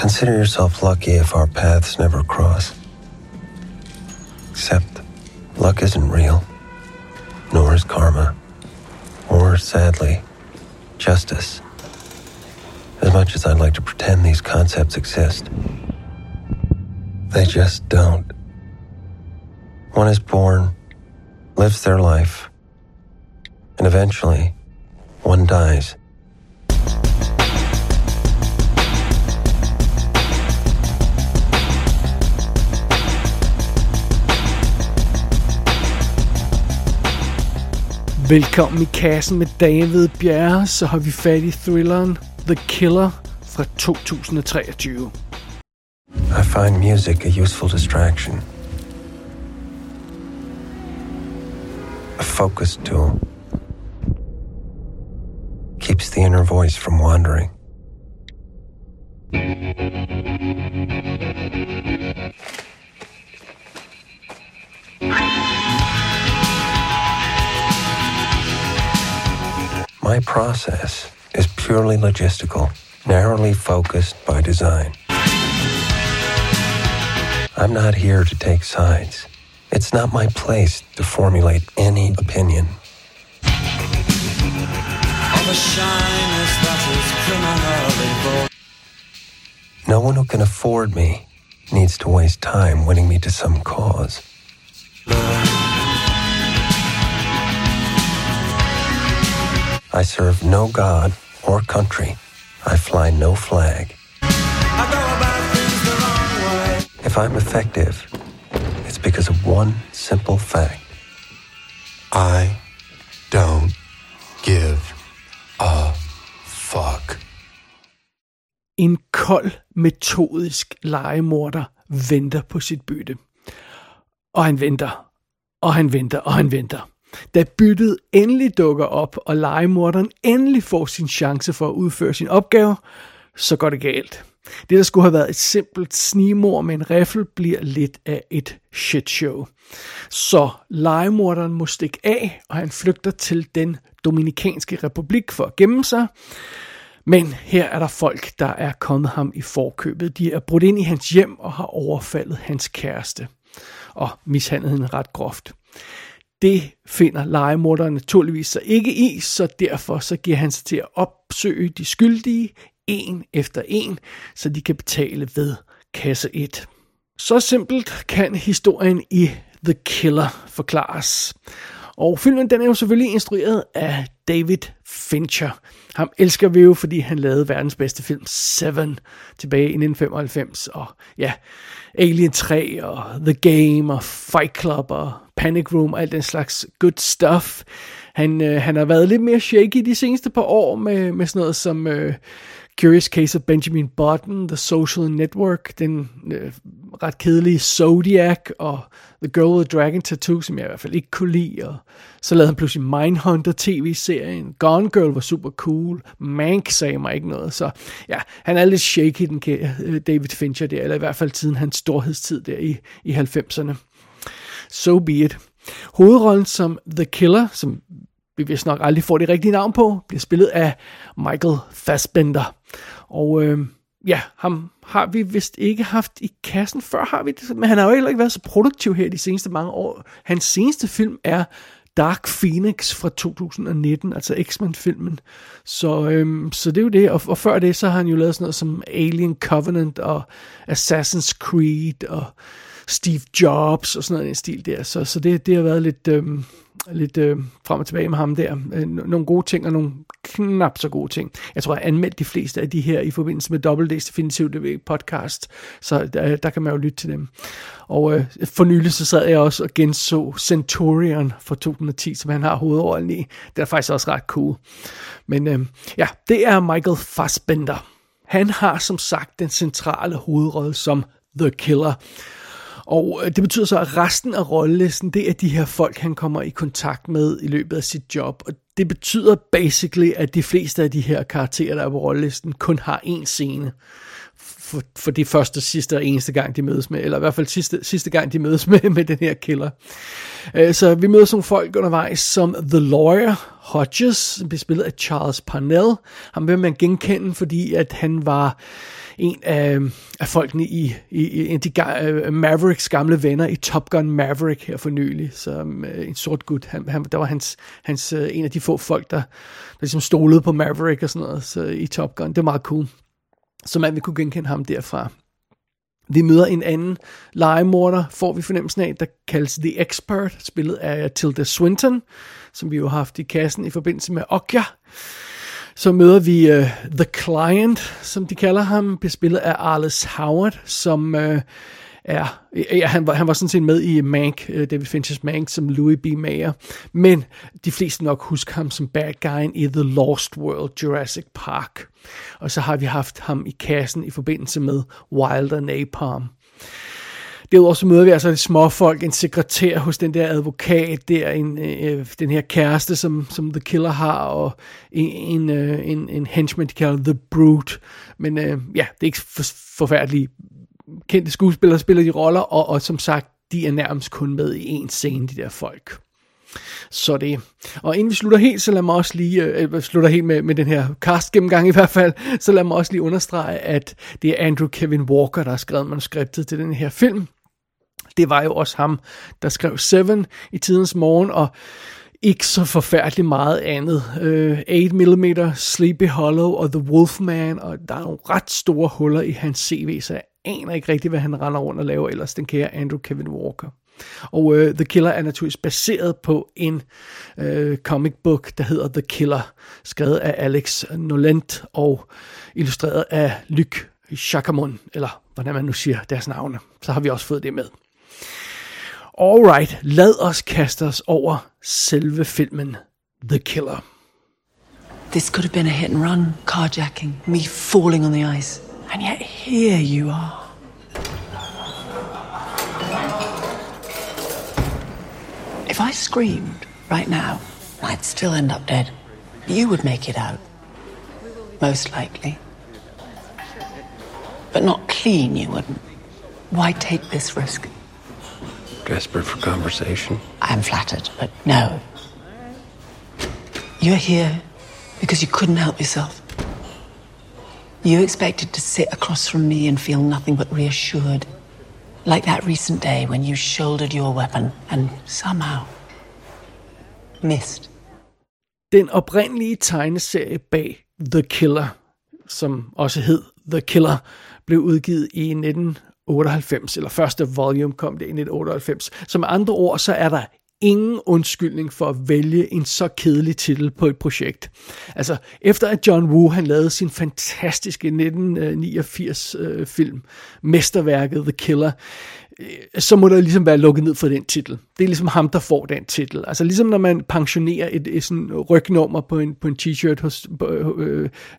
Consider yourself lucky if our paths never cross. Except, luck isn't real, nor is karma, or, sadly, justice. As much as I'd like to pretend these concepts exist, they just don't. One is born, lives their life, and eventually, one dies. Velkommen i kassen med David Bjerre, så har vi fat i thrilleren The Killer fra 2023. I find music a useful distraction. A focus tool. Keeps the inner voice from wandering. My process is purely logistical, narrowly focused by design. I'm not here to take sides. It's not my place to formulate any opinion. No one who can afford me needs to waste time winning me to some cause. I serve no god or country. I fly no flag. I go about things the wrong way. If I'm effective, it's because of one simple fact. I don't give a fuck. En kold, metodisk legemorder venter på sit bytte. Og han venter, og han venter, og han venter. Da byttet endelig dukker op, og lejemorderen endelig får sin chance for at udføre sin opgave, så går det galt. Det, der skulle have været et simpelt snigmord med en riffel, bliver lidt af et shitshow. Så lejemorderen må stikke af, og han flygter til den Dominikanske Republik for at gemme sig. Men her er der folk, der er kommet ham i forkøbet. De er brudt ind i hans hjem og har overfaldet hans kæreste og mishandlet hende ret groft. Det finder lejemorderen naturligvis sig ikke i, så derfor så giver han sig til at opsøge de skyldige, en efter en, så de kan betale ved kasse 1. Så simpelt kan historien i The Killer forklares. Og filmen den er jo selvfølgelig instrueret af David Fincher. Ham elsker vi jo, fordi han lavede verdens bedste film, Seven, tilbage i 1995. Og ja, Alien 3, og The Game, og Fight Club, og Panic Room, og alt den slags good stuff. Han har været lidt mere shaky de seneste par år med sådan noget som Curious Case of Benjamin Button, The Social Network, den ret kedelige Zodiac, og The Girl with the Dragon Tattoo, som jeg i hvert fald ikke kunne lide, og så lavede han pludselig Mindhunter tv-serien, Gone Girl var super cool, Mank sagde mig ikke noget, så ja, han er lidt shaky, den David Fincher der, eller i hvert fald siden hans storhedstid der i 90'erne. So be it. Hovedrollen som The Killer, som vi vist nok aldrig får det rigtige navn på, bliver spillet af Michael Fassbender. Og ja, ham har vi vist ikke haft i kassen før, har vi det? Men han har jo heller ikke været så produktiv her de seneste mange år. Hans seneste film er Dark Phoenix fra 2019, altså X-Men-filmen. Så det er jo det, og før det, så har han jo lavet sådan noget som Alien Covenant og Assassin's Creed og Steve Jobs og sådan noget i en stil der. Så det har været lidt frem og tilbage med ham der. Nogle gode ting og nogle knap så gode ting. Jeg tror, jeg har anmeldt de fleste af de her i forbindelse med Double D's Definitive Podcast, så der kan man jo lytte til dem. Og for nylig så sad jeg også og genså Centurion fra 2010, som han har hovedrollen i. Det er faktisk også ret cool. Men ja, det er Michael Fassbender. Han har som sagt den centrale hovedrolle som The Killer. Og det betyder så, at resten af rollelisten, det er de her folk, han kommer i kontakt med i løbet af sit job. Og det betyder basically, at de fleste af de her karakterer, der er på rollelisten, kun har én scene. for det første, sidste og eneste gang, de mødes med, eller i hvert fald sidste gang, de mødes med den her killer. Så vi møder nogle folk undervejs, som The Lawyer Hodges, som blev spillet af Charles Parnell. Han vil man genkende, fordi at han var en af folkene i de Mavericks gamle venner i Top Gun Maverick her for nylig, som en sort gut. Han, der var hans en af de få folk, der ligesom stolede på Maverick og sådan noget, så i Top Gun. Det er meget cool. Så man vil kunne genkende ham derfra. Vi møder en anden legemorder, får vi fornemmelsen af, der kaldes The Expert, spillet af Tilda Swinton, som vi jo har haft i kassen i forbindelse med Okja. Så møder vi The Client, som de kalder ham, spillet af Arliss Howard, som han var sådan set med i Mank, David Finchers Mank, som Louis B. Mayer. Men de fleste nok husker ham som bad guyen i The Lost World Jurassic Park. Og så har vi haft ham i kassen i forbindelse med Wilder Napalm. Derudover så møder vi altså småfolk, en sekretær hos den der advokat, der den her kæreste, som The Killer har, og en henchman, de kalder The Brute. Men ja, det er ikke forfærdeligt. Kendte skuespillere spiller de roller, og som sagt, de er nærmest kun med i en scene, de der folk. Så det. Og inden vi slutter helt, så lad mig også lige, slutter helt med den her cast gennemgang i hvert fald, så lad mig også lige understrege, at det er Andrew Kevin Walker, der har skrevet manuskriptet til den her film. Det var jo også ham, der skrev Seven i tidens morgen, og ikke så forfærdeligt meget andet. 8mm, Sleepy Hollow og The Wolfman, og der er nogle ret store huller i hans CV, så aner ikke rigtigt, hvad han render rundt og laver ellers, den kære Andrew Kevin Walker. Og The Killer er naturligvis baseret på en comic book, der hedder The Killer, skrevet af Alex Nolent og illustreret af Luc Jacquemont, eller hvordan man nu siger deres navne. Så har vi også fået det med. Alright, lad os kaste os over selve filmen The Killer. This could have been a hit and run, carjacking, me falling on the ice. And yet here you are. If I screamed right now, I'd still end up dead. You would make it out. Most likely. But not clean, you wouldn't. Why take this risk? Desperate for conversation. I'm flattered, but no. You're here because you couldn't help yourself. You expected to sit across from me and feel nothing but reassured. Like that recent day when you shouldered your weapon and somehow missed. Den oprindelige tegneserie bag The Killer, som også hed The Killer, blev udgivet i 1998, eller første volume kom det i 1998. Så med andre ord, så er der ingen undskyldning for at vælge en så kedelig titel på et projekt. Altså, efter at John Woo, han lavede sin fantastiske 1989-film, mesterværket The Killer, så må der ligesom være lukket ned for den titel. Det er ligesom ham, der får den titel. Altså ligesom når man pensionerer et sådan rygnummer på en t-shirt,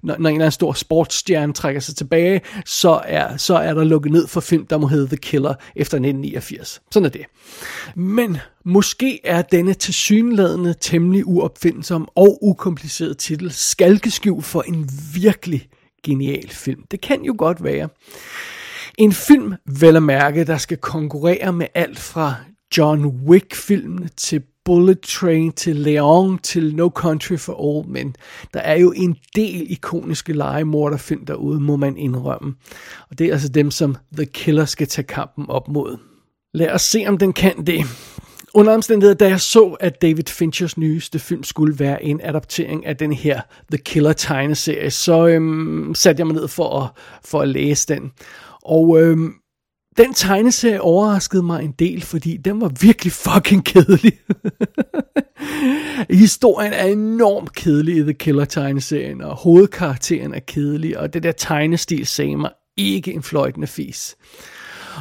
når en eller anden stor sportsstjerne trækker sig tilbage, så er der lukket ned for film, der må hedde The Killer efter 1989. Sådan er det. Men måske er denne tilsyneladende temmelig uopfindsom og ukompliceret titel skalkeskjul for en virkelig genial film. Det kan jo godt være. En film, vel at mærke, der skal konkurrere med alt fra John Wick-filmene til Bullet Train, til Leon, til No Country for Old Men. Der er jo en del ikoniske legemorderfilm derude, må man indrømme. Og det er altså dem, som The Killer skal tage kampen op mod. Lad os se, om den kan det. Under omstændigheder, da jeg så, at David Finchers nyeste film skulle være en adaptering af den her The Killer-tegneserie, så satte jeg mig ned for at læse den. Og den tegneserie overraskede mig en del, fordi den var virkelig fucking kedelig. Historien er enormt kedelig i The Killer-tegneserien, og hovedkarakteren er kedelig, og det der tegnestil sagde mig ikke en fløjtende fis.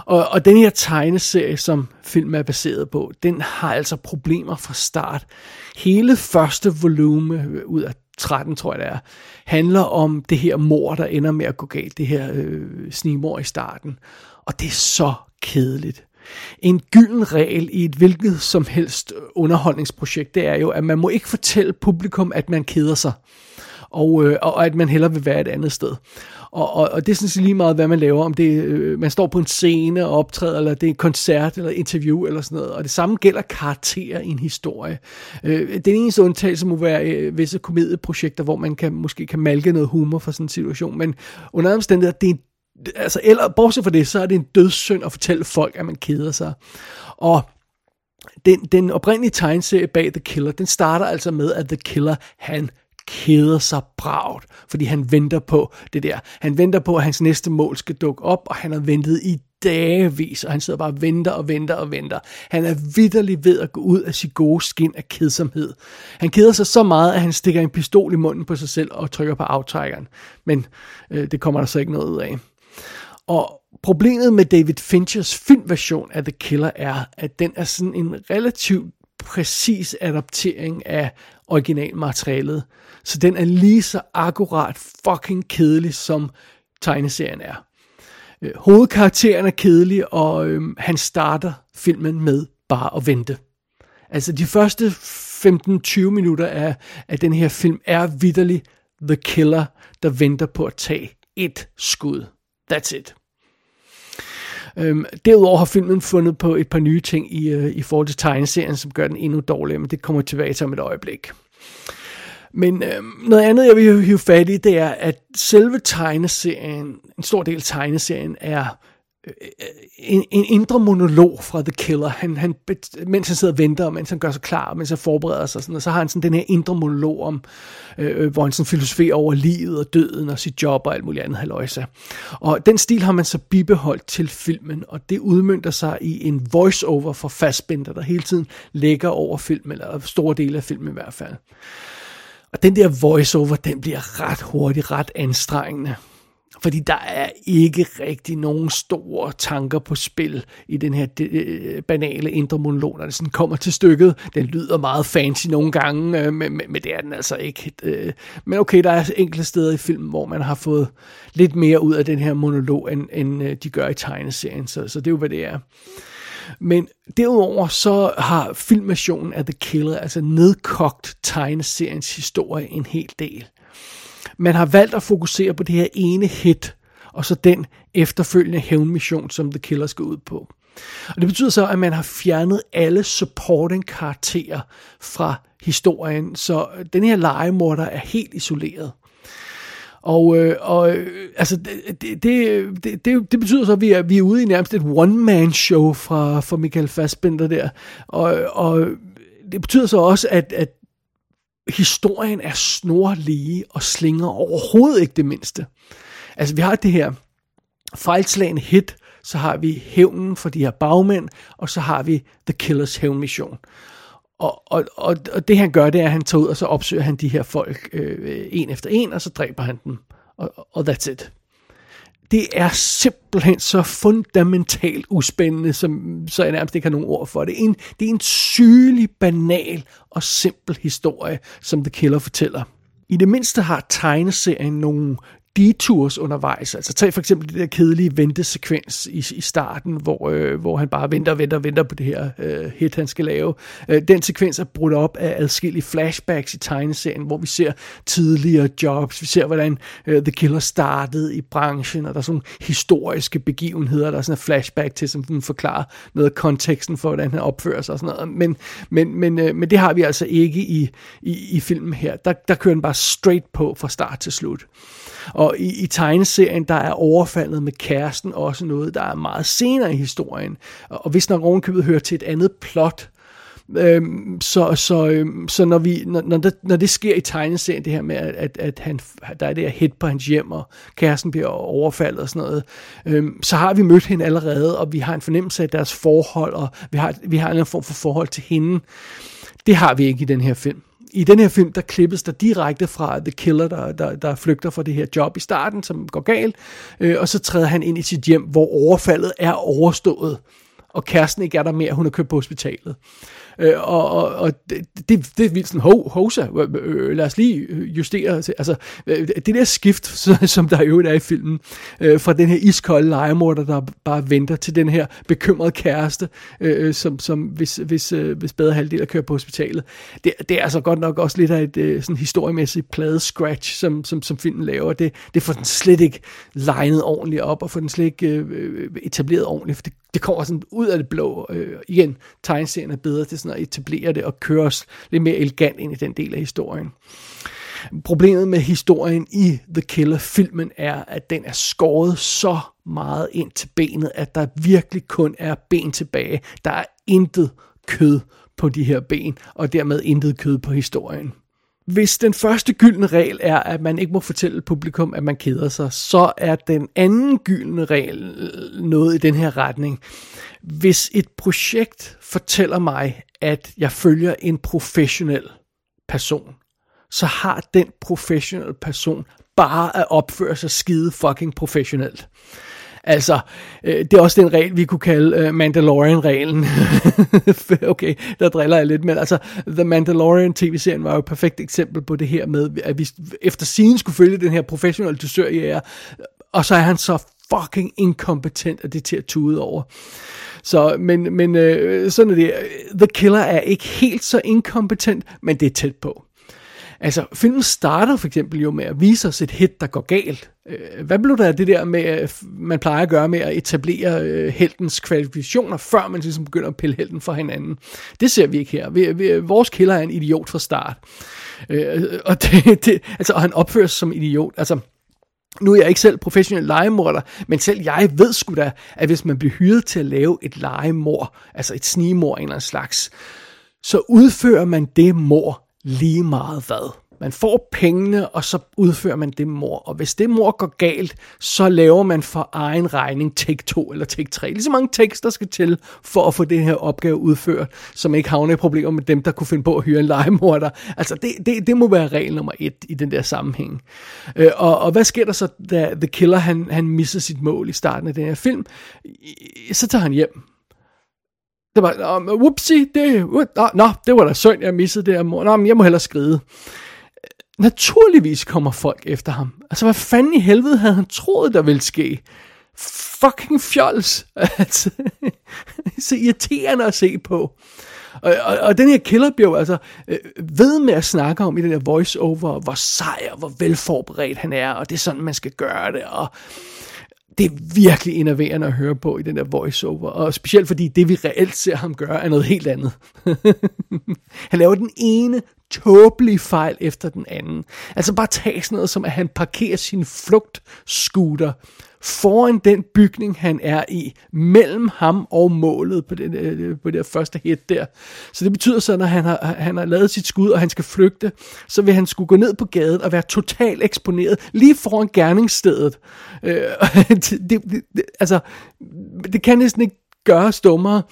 Og den her tegneserie, som filmen er baseret på, den har altså problemer fra start. Hele første volume ud af 13, tror jeg det er, handler om det her mord, der ender med at gå galt, det her snigmord i starten. Og det er så kedeligt. En gylden regel i et hvilket som helst underholdningsprojekt, det er jo, at man må ikke fortælle publikum, at man keder sig, og at man hellere vil være et andet sted. Og det er sådan set lige meget, hvad man laver, om det man står på en scene og optræder, eller det er en koncert, eller interview, eller sådan noget. Og det samme gælder karakterer i en historie. Den eneste undtagelse må være visse komedieprojekter, hvor man måske kan malke noget humor for sådan en situation. Men under omstændigheder, det er en, altså, eller bortset fra det, så er det en dødssynd at fortælle folk, at man keder sig. Og den oprindelige tegneserie bag The Killer, den starter altså med, at The Killer, han keder sig bragt, fordi han venter på det der. Han venter på, at hans næste mål skal dukke op, og han har ventet i dagevis, og han sidder bare og venter. Han er vitterlig ved at gå ud af sit gode skin af kedsomhed. Han keder sig så meget, at han stikker en pistol i munden på sig selv og trykker på aftrækkeren. Men det kommer der så ikke noget ud af. Og problemet med David Finchers filmversion af The Killer er, at den er sådan en relativt præcis adaptering af originalmaterialet, så den er lige så akkurat fucking kedelig, som tegneserien er. Hovedkarakteren er kedelig, og han starter filmen med bare at vente. Altså de første 15-20 minutter af den her film er vitterlig The Killer, der venter på at tage et skud. That's it. Derudover har filmen fundet på et par nye ting i forhold til tegneserien, som gør den endnu dårligere, men det kommer tilbage til om et øjeblik. Men noget andet, jeg vil hive fat i, det er, at selve tegneserien, en stor del af tegneserien, er en indre monolog fra The Killer. Han, mens han sidder og venter, mens han gør sig klar, mens han forbereder sig, sådan, og så har han sådan den her indre monolog om, hvor han sådan filosoferer over livet og døden og sit job og alt muligt andet halløjsa. Og den stil har man så bibeholdt til filmen, og det udmønter sig i en voice-over fra Fassbender, der hele tiden lægger over filmen, eller store dele af filmen i hvert fald. Og den der voice-over, den bliver ret hurtigt, ret anstrengende. Fordi der er ikke rigtig nogen store tanker på spil i den her banale indre monolog, når det sådan kommer til stykket. Den lyder meget fancy nogle gange, men det er den altså ikke. Men okay, der er enkelte steder i filmen, hvor man har fået lidt mere ud af den her monolog, end de gør i tegneserien, så det er jo, hvad det er. Men derudover så har filmversionen af The Killer altså nedkogt tegneseriens historie en hel del. Man har valgt at fokusere på det her ene hit, og så den efterfølgende hævnmission, som The Killer skal ud på. Og det betyder så, at man har fjernet alle supporting karakterer fra historien, så den her legemorder er helt isoleret. Og altså det betyder så, at vi er ude i nærmest et one-man-show fra Michael Fassbender der. Og det betyder så også, at historien er snorlige og slinger overhovedet ikke det mindste. Altså vi har det her fejlslagende hit, så har vi hævnen for de her bagmænd, og så har vi The Killers hævnmission. Og det han gør, det er, at han tager ud, og så opsøger han de her folk en efter en, og så dræber han dem. Og that's it. Det er simpelthen så fundamentalt uspændende, så jeg nærmest ikke har nogen ord for det. Det er en sygelig, banal og simpel historie, som The Killer fortæller. I det mindste har tegneserien nogle detours undervejs. Altså tag for eksempel det der kedelige ventesekvens i starten, hvor han bare venter på det her hit, han skal lave. Den sekvens er brudt op af adskillige flashbacks i tegneserien, hvor vi ser tidligere jobs, vi ser hvordan The Killer startede i branchen, og der er sådan nogle historiske begivenheder, der er sådan en flashback til, som den forklarer noget af konteksten for, hvordan han opfører sig og sådan noget. Men det har vi altså ikke i filmen her. Der kører den bare straight på fra start til slut. Og i tegneserien, der er overfaldet med kæresten også noget, der er meget senere i historien. Og hvis nok ovenkøbet hører til et andet plot, så når det sker i tegneserien, det her med, at han, der er det her hit på hans hjem, og kæresten bliver overfaldet og sådan noget, så har vi mødt hende allerede, og vi har en fornemmelse af deres forhold, og vi har en eller anden form for forhold til hende. Det har vi ikke i den her film. I den her film, der klippes der direkte fra The Killer, der flygter fra det her job i starten, som går galt, og så træder han ind i sit hjem, hvor overfaldet er overstået. og kæresten ikke er der mere, hun er kørt på hospitalet. Og det er vildt sådan, hosa, lad os lige justere, altså det der skift, som der jo er i filmen, fra den her iskolde lejemorder, der bare venter, til den her bekymrede kæreste, som hvis bedre halvdel er kørt på hospitalet, det er altså godt nok også lidt af et sådan historiemæssigt plade-scratch, som filmen laver, det får den slet ikke legnet ordentligt op, og får den slet ikke etableret ordentligt, for det kommer sådan ud af det blå. Igen, tegneserien er bedre til sådan at etablere det og køre os lidt mere elegant ind i den del af historien. Problemet med historien i The Killer-filmen er, at den er skåret så meget ind til benet, at der virkelig kun er ben tilbage. Der er intet kød på de her ben, og dermed intet kød på historien. Hvis den første gyldne regel er, at man ikke må fortælle publikum, at man keder sig, så er den anden gyldne regel noget i den her retning. Hvis et projekt fortæller mig, at jeg følger en professionel person, så har den professionelle person bare at opføre sig skide fucking professionelt. Altså, det er også den regel, vi kunne kalde Mandalorian-reglen. Okay, der driller jeg lidt, men altså, The Mandalorian tv-serien var jo et perfekt eksempel på det her med, at vi efter scenen skulle følge den her professionelle dusørjæger, og så er han så fucking inkompetent, at det er til at tude over. Så, men sådan er det. The Killer er ikke helt så inkompetent, men det er tæt på. Altså, filmen starter for eksempel jo med at vise os et hit, der går galt. Hvad blev der af det der med, man plejer at gøre med at etablere heltens kvalifikationer, før man ligesom begynder at pille helten fra hinanden? Det ser vi ikke her. Vores killer er en idiot fra start. Og og han opfører sig som idiot. Altså, nu er jeg ikke selv professionel legemorder, men selv jeg ved sgu da, at hvis man bliver hyret til at lave et legemord, altså et snigmord af en eller anden slags, så udfører man det mord lige meget hvad. Man får pengene, og så udfører man det mord. Og hvis det mord går galt, så laver man for egen regning take 2 eller take 3. Lige så mange takes, der skal til for at få den her opgave udført, som ikke havner i problemer med dem, der kunne finde på at hyre en legemorder. Altså, det må være regel nummer 1 i den der sammenhæng. Og hvad sker der så, da The Killer han misser sit mål i starten af den her film? Så tager han hjem. Det var, whoopsie, det var da synd, jeg missede det her mor. Nå, men jeg må hellere skride. Naturligvis kommer folk efter ham. Altså, hvad fanden i helvede havde han troet, der ville ske? Fucking fjols. Altså, så irriterende at se på. Og den her killer bliver altså ved med at snakke om i den her voice-over, hvor sej og hvor velforberedt han er, og det er sådan, man skal gøre det, og det er virkelig enerverende at høre på i den der voiceover, og specielt fordi det, vi reelt ser ham gøre, er noget helt andet. Han laver den ene tåbelige fejl efter den anden. Altså bare tage sådan noget som, at han parkerer sin flugtscooter foran den bygning, han er i, mellem ham og målet på det der første hit der. Så det betyder så, at når han har lavet sit skud, og han skal flygte, så vil han skulle gå ned på gaden og være totalt eksponeret lige foran gerningsstedet. Altså, det kan næsten ikke gøre stummere,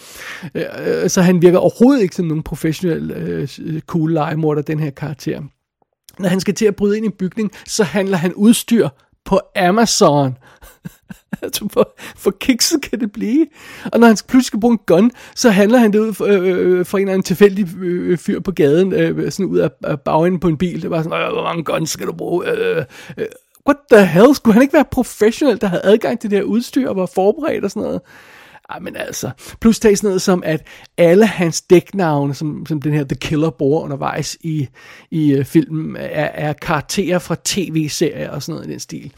så han virker overhovedet ikke som nogen professionel cool legemorder, den her karakter. Når han skal til at bryde ind i en bygning, så handler han udstyr på Amazon. For kikset kan det blive. Og når han pludselig skal bruge en gun, så handler han det ud for en eller anden tilfældig fyr på gaden, sådan ud af bagenden på en bil. Det var sådan, hvor mange guns skal du bruge? What the hell? Skulle han ikke være professionel, der havde adgang til det her udstyr og var forberedt og sådan noget? Ej, men altså, plus tages noget som, at alle hans dæknavne, som den her The Killer bruger undervejs i filmen, er karakterer fra tv-serier og sådan noget i den stil.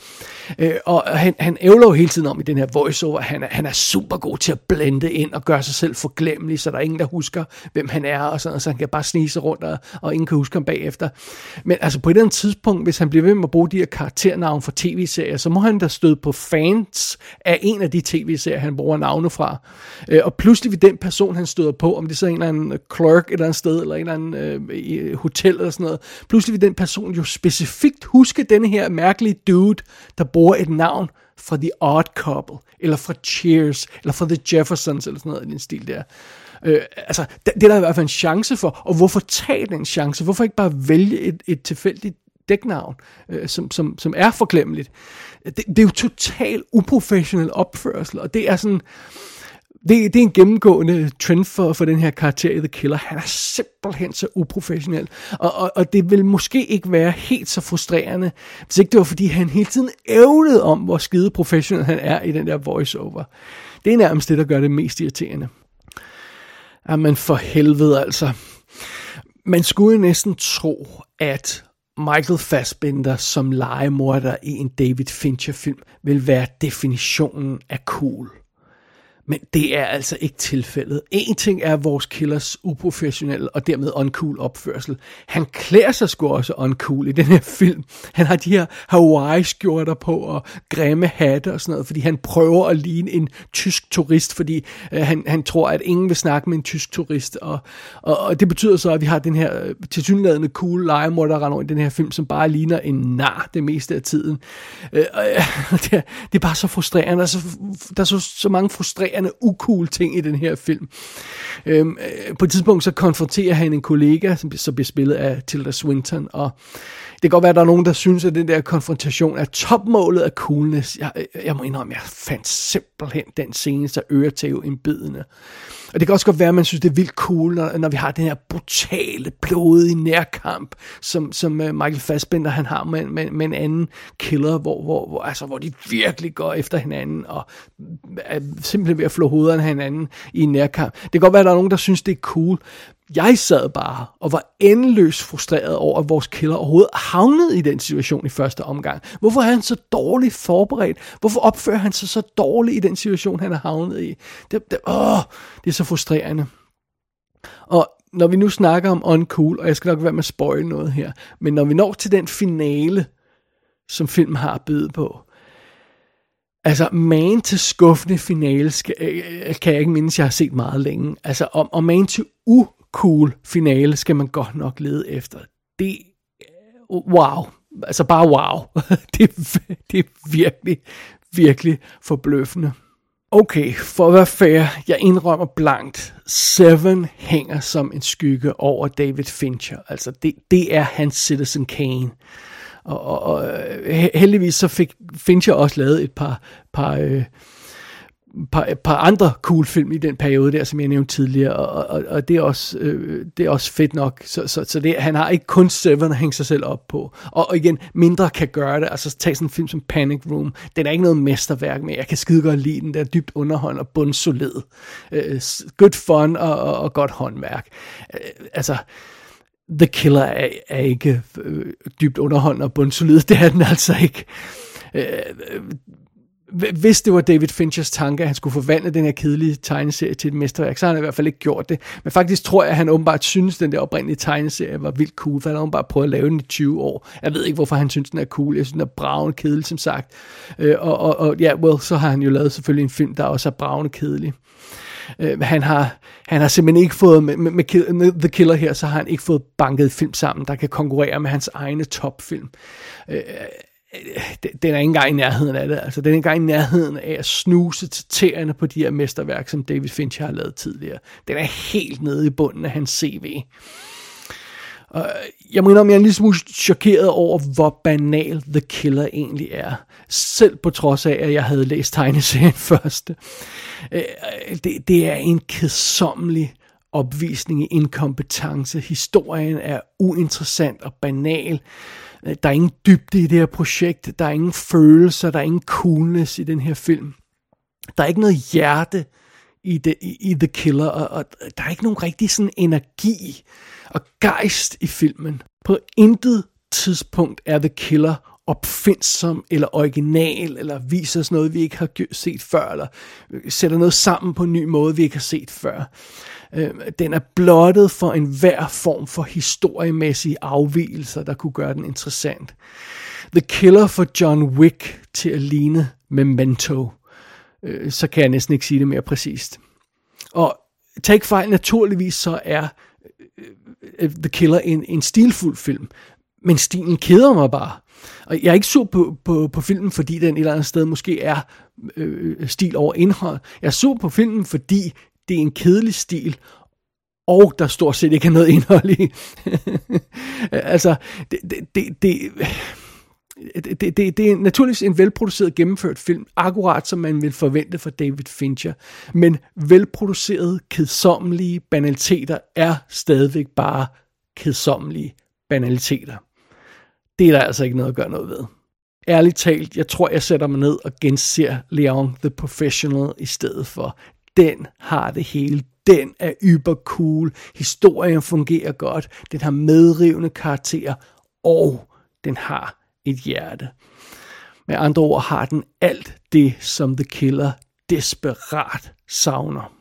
Og han ævler jo hele tiden om i den her voiceover, han er super god til at blende ind og gøre sig selv forglemmelig, så der er ingen, der husker, hvem han er og sådan noget, så han kan bare snige rundt, og ingen kan huske ham bagefter. Men altså, på et eller andet tidspunkt, hvis han bliver ved med at bruge de her karakternavne fra tv-serier, så må han da støde på fans af en af de tv-serier, han bruger navne fra. Og pludselig ved den person, han støder på, om det så er en eller anden clerk et eller andet sted, eller en eller anden hotel eller sådan noget, pludselig vil den person jo specifikt huske denne her mærkelige dude, der bruger et navn fra The Odd Couple, eller fra Cheers, eller fra The Jeffersons, eller sådan noget i den stil der. Altså, det er der i hvert fald en chance for, og hvorfor tage den chance? Hvorfor ikke bare vælge et tilfældigt dæknavn, som er forglemmeligt? Det er jo total uprofessionel opførsel, og det er sådan, Det er en gennemgående trend for den her karakter i The Killer. Han er simpelthen så uprofessionel. Og det vil måske ikke være helt så frustrerende, hvis ikke det var, fordi han hele tiden ævlede om, hvor skide professionel han er i den der voiceover. Det er nærmest det, der gør det mest irriterende. Jamen for helvede altså. Man skulle jo næsten tro, at Michael Fassbender som legemorder i en David Fincher-film vil være definitionen af cool. Men det er altså ikke tilfældet. En ting er vores killers uprofessionelle og dermed uncool opførsel. Han klæder sig sgu også uncool i den her film. Han har de her Hawaii-skjorter på og grimme hatte og sådan noget, fordi han prøver at ligne en tysk turist, fordi han tror, at ingen vil snakke med en tysk turist. Og det betyder så, at vi har den her tilsyneladende cool legemorder, der render rundt i den her film, som bare ligner en nar det meste af tiden. Det er bare så frustrerende. Der er så mange frustrerende ukule ting i den her film. På et tidspunkt så konfronterer han en kollega, som så bliver spillet af Tilda Swinton, og det kan godt være, at der er nogen, der synes, at den der konfrontation er topmålet af coolness. Jeg må indrømme, jeg fandt simpelthen den scene så øretæveindbydende. Og det kan også godt være, at man synes, det er vildt cool, når vi har den her brutale, blodige nærkamp, som Michael Fassbender han har med en anden killer, hvor de virkelig går efter hinanden, og er simpelthen ved at flå hovederne af hinanden i en nærkamp. Det kan godt være, at der er nogen, der synes, det er cool. Jeg sad bare og var endeløst frustreret over, at vores killer overhovedet havnede i den situation i første omgang. Hvorfor er han så dårligt forberedt? Hvorfor opfører han sig så dårligt i den situation, han er havnet i? Det er så frustrerende. Og når vi nu snakker om uncool, og jeg skal nok være med at spoile noget her, men når vi når til den finale, som filmen har at byde på, altså, man til skuffende finale kan jeg ikke mindes, jeg har set meget længe. Altså, og man til u-cool finale skal man godt nok lede efter. Det wow. Altså, bare wow. Det er virkelig, virkelig forbløffende. Okay, for at være fair, jeg indrømmer blankt, Seven hænger som en skygge over David Fincher. Altså, det er hans Citizen Kane. Og heldigvis så fik Fincher også lavet et par andre cool film i den periode der, som jeg nævnte tidligere, og det er også fedt nok, så det, han har ikke kun Seven at hænge sig selv op på, og igen, mindre kan gøre det. Altså tag sådan en film som Panic Room, den er ikke noget mesterværk, men jeg kan skide godt lide den, der er dybt underholdende og bundsolid, good fun og godt håndværk. Altså The Killer er ikke dybt underholdende og bundsolid. Det er den altså ikke. Hvis det var David Finchers tanke, at han skulle forvandle den her kedelige tegneserie til et mesterværk, så har han i hvert fald ikke gjort det. Men faktisk tror jeg, at han åbenbart synes, den der oprindelige tegneserie var vildt cool, for han har åbenbart prøvet at lave den i 20 år. Jeg ved ikke, hvorfor han synes, den er cool. Jeg synes, den er bravende kedelig, som sagt. Så har han jo lavet selvfølgelig en film, der også er bravende kedelig. Han har simpelthen ikke fået med The Killer her, så har han ikke fået banket film sammen, der kan konkurrere med hans egne topfilm. Den er ikke engang i nærheden af det. Altså, den er ikke engang i nærheden af at snuse til tæerne på de her mesterværk, som David Fincher har lavet tidligere. Den er helt nede i bunden af hans CV. Jeg mener, jeg er lidt chokeret over, hvor banal The Killer egentlig er. Selv på trods af, at jeg havde læst tegneserien først. Det er en kedsommelig opvisning i inkompetence. Historien er uinteressant og banal. Der er ingen dybde i det her projekt. Der er ingen følelser. Der er ingen coolness i den her film. Der er ikke noget hjerte i The Killer, og der er ikke nogen rigtig sådan energi og gejst i filmen. På intet tidspunkt er The Killer opfindsom eller original, eller viser os noget, vi ikke har set før, eller sætter noget sammen på en ny måde, vi ikke har set før. Den er blottet for enhver form for historiemæssige afvigelser, der kunne gøre den interessant. The Killer får John Wick til at ligne Memento. Så kan jeg næsten ikke sige det mere præcist. Og tag ikke fejl, naturligvis så er The Killer en stilfuld film, men stilen keder mig bare. Og jeg er ikke sur på filmen, fordi den et eller andet sted måske er stil over indhold. Jeg er sur på filmen, fordi det er en kedelig stil, og der stort set ikke er noget indhold i. Altså, det Det er naturligvis en velproduceret, gennemført film, akkurat som man vil forvente fra David Fincher, men velproducerede, kedsommelige banaliteter er stadigvæk bare kedsommelige banaliteter. Det er der altså ikke noget at gøre noget ved. Ærligt talt, jeg tror, jeg sætter mig ned og genser Leon the Professional i stedet for. Den har det hele. Den er ybercool. Historien fungerer godt. Den har medrivende karakterer. Og den har et hjerte. Med andre ord har den alt det, som The Killer desperat savner.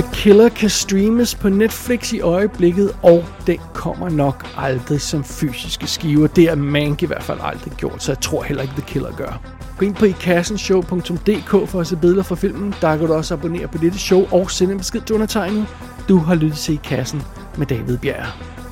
The Killer kan streames på Netflix i øjeblikket, og den kommer nok aldrig som fysiske skiver. Det er Mank i hvert fald aldrig gjort, så jeg tror heller ikke, The Killer gør. Gå ind på ikassenshow.dk for at se billeder fra filmen. Der kan du også abonnere på dette show og sende en besked til undertegnet. Du har lyttet til I Kassen med David Bjerre.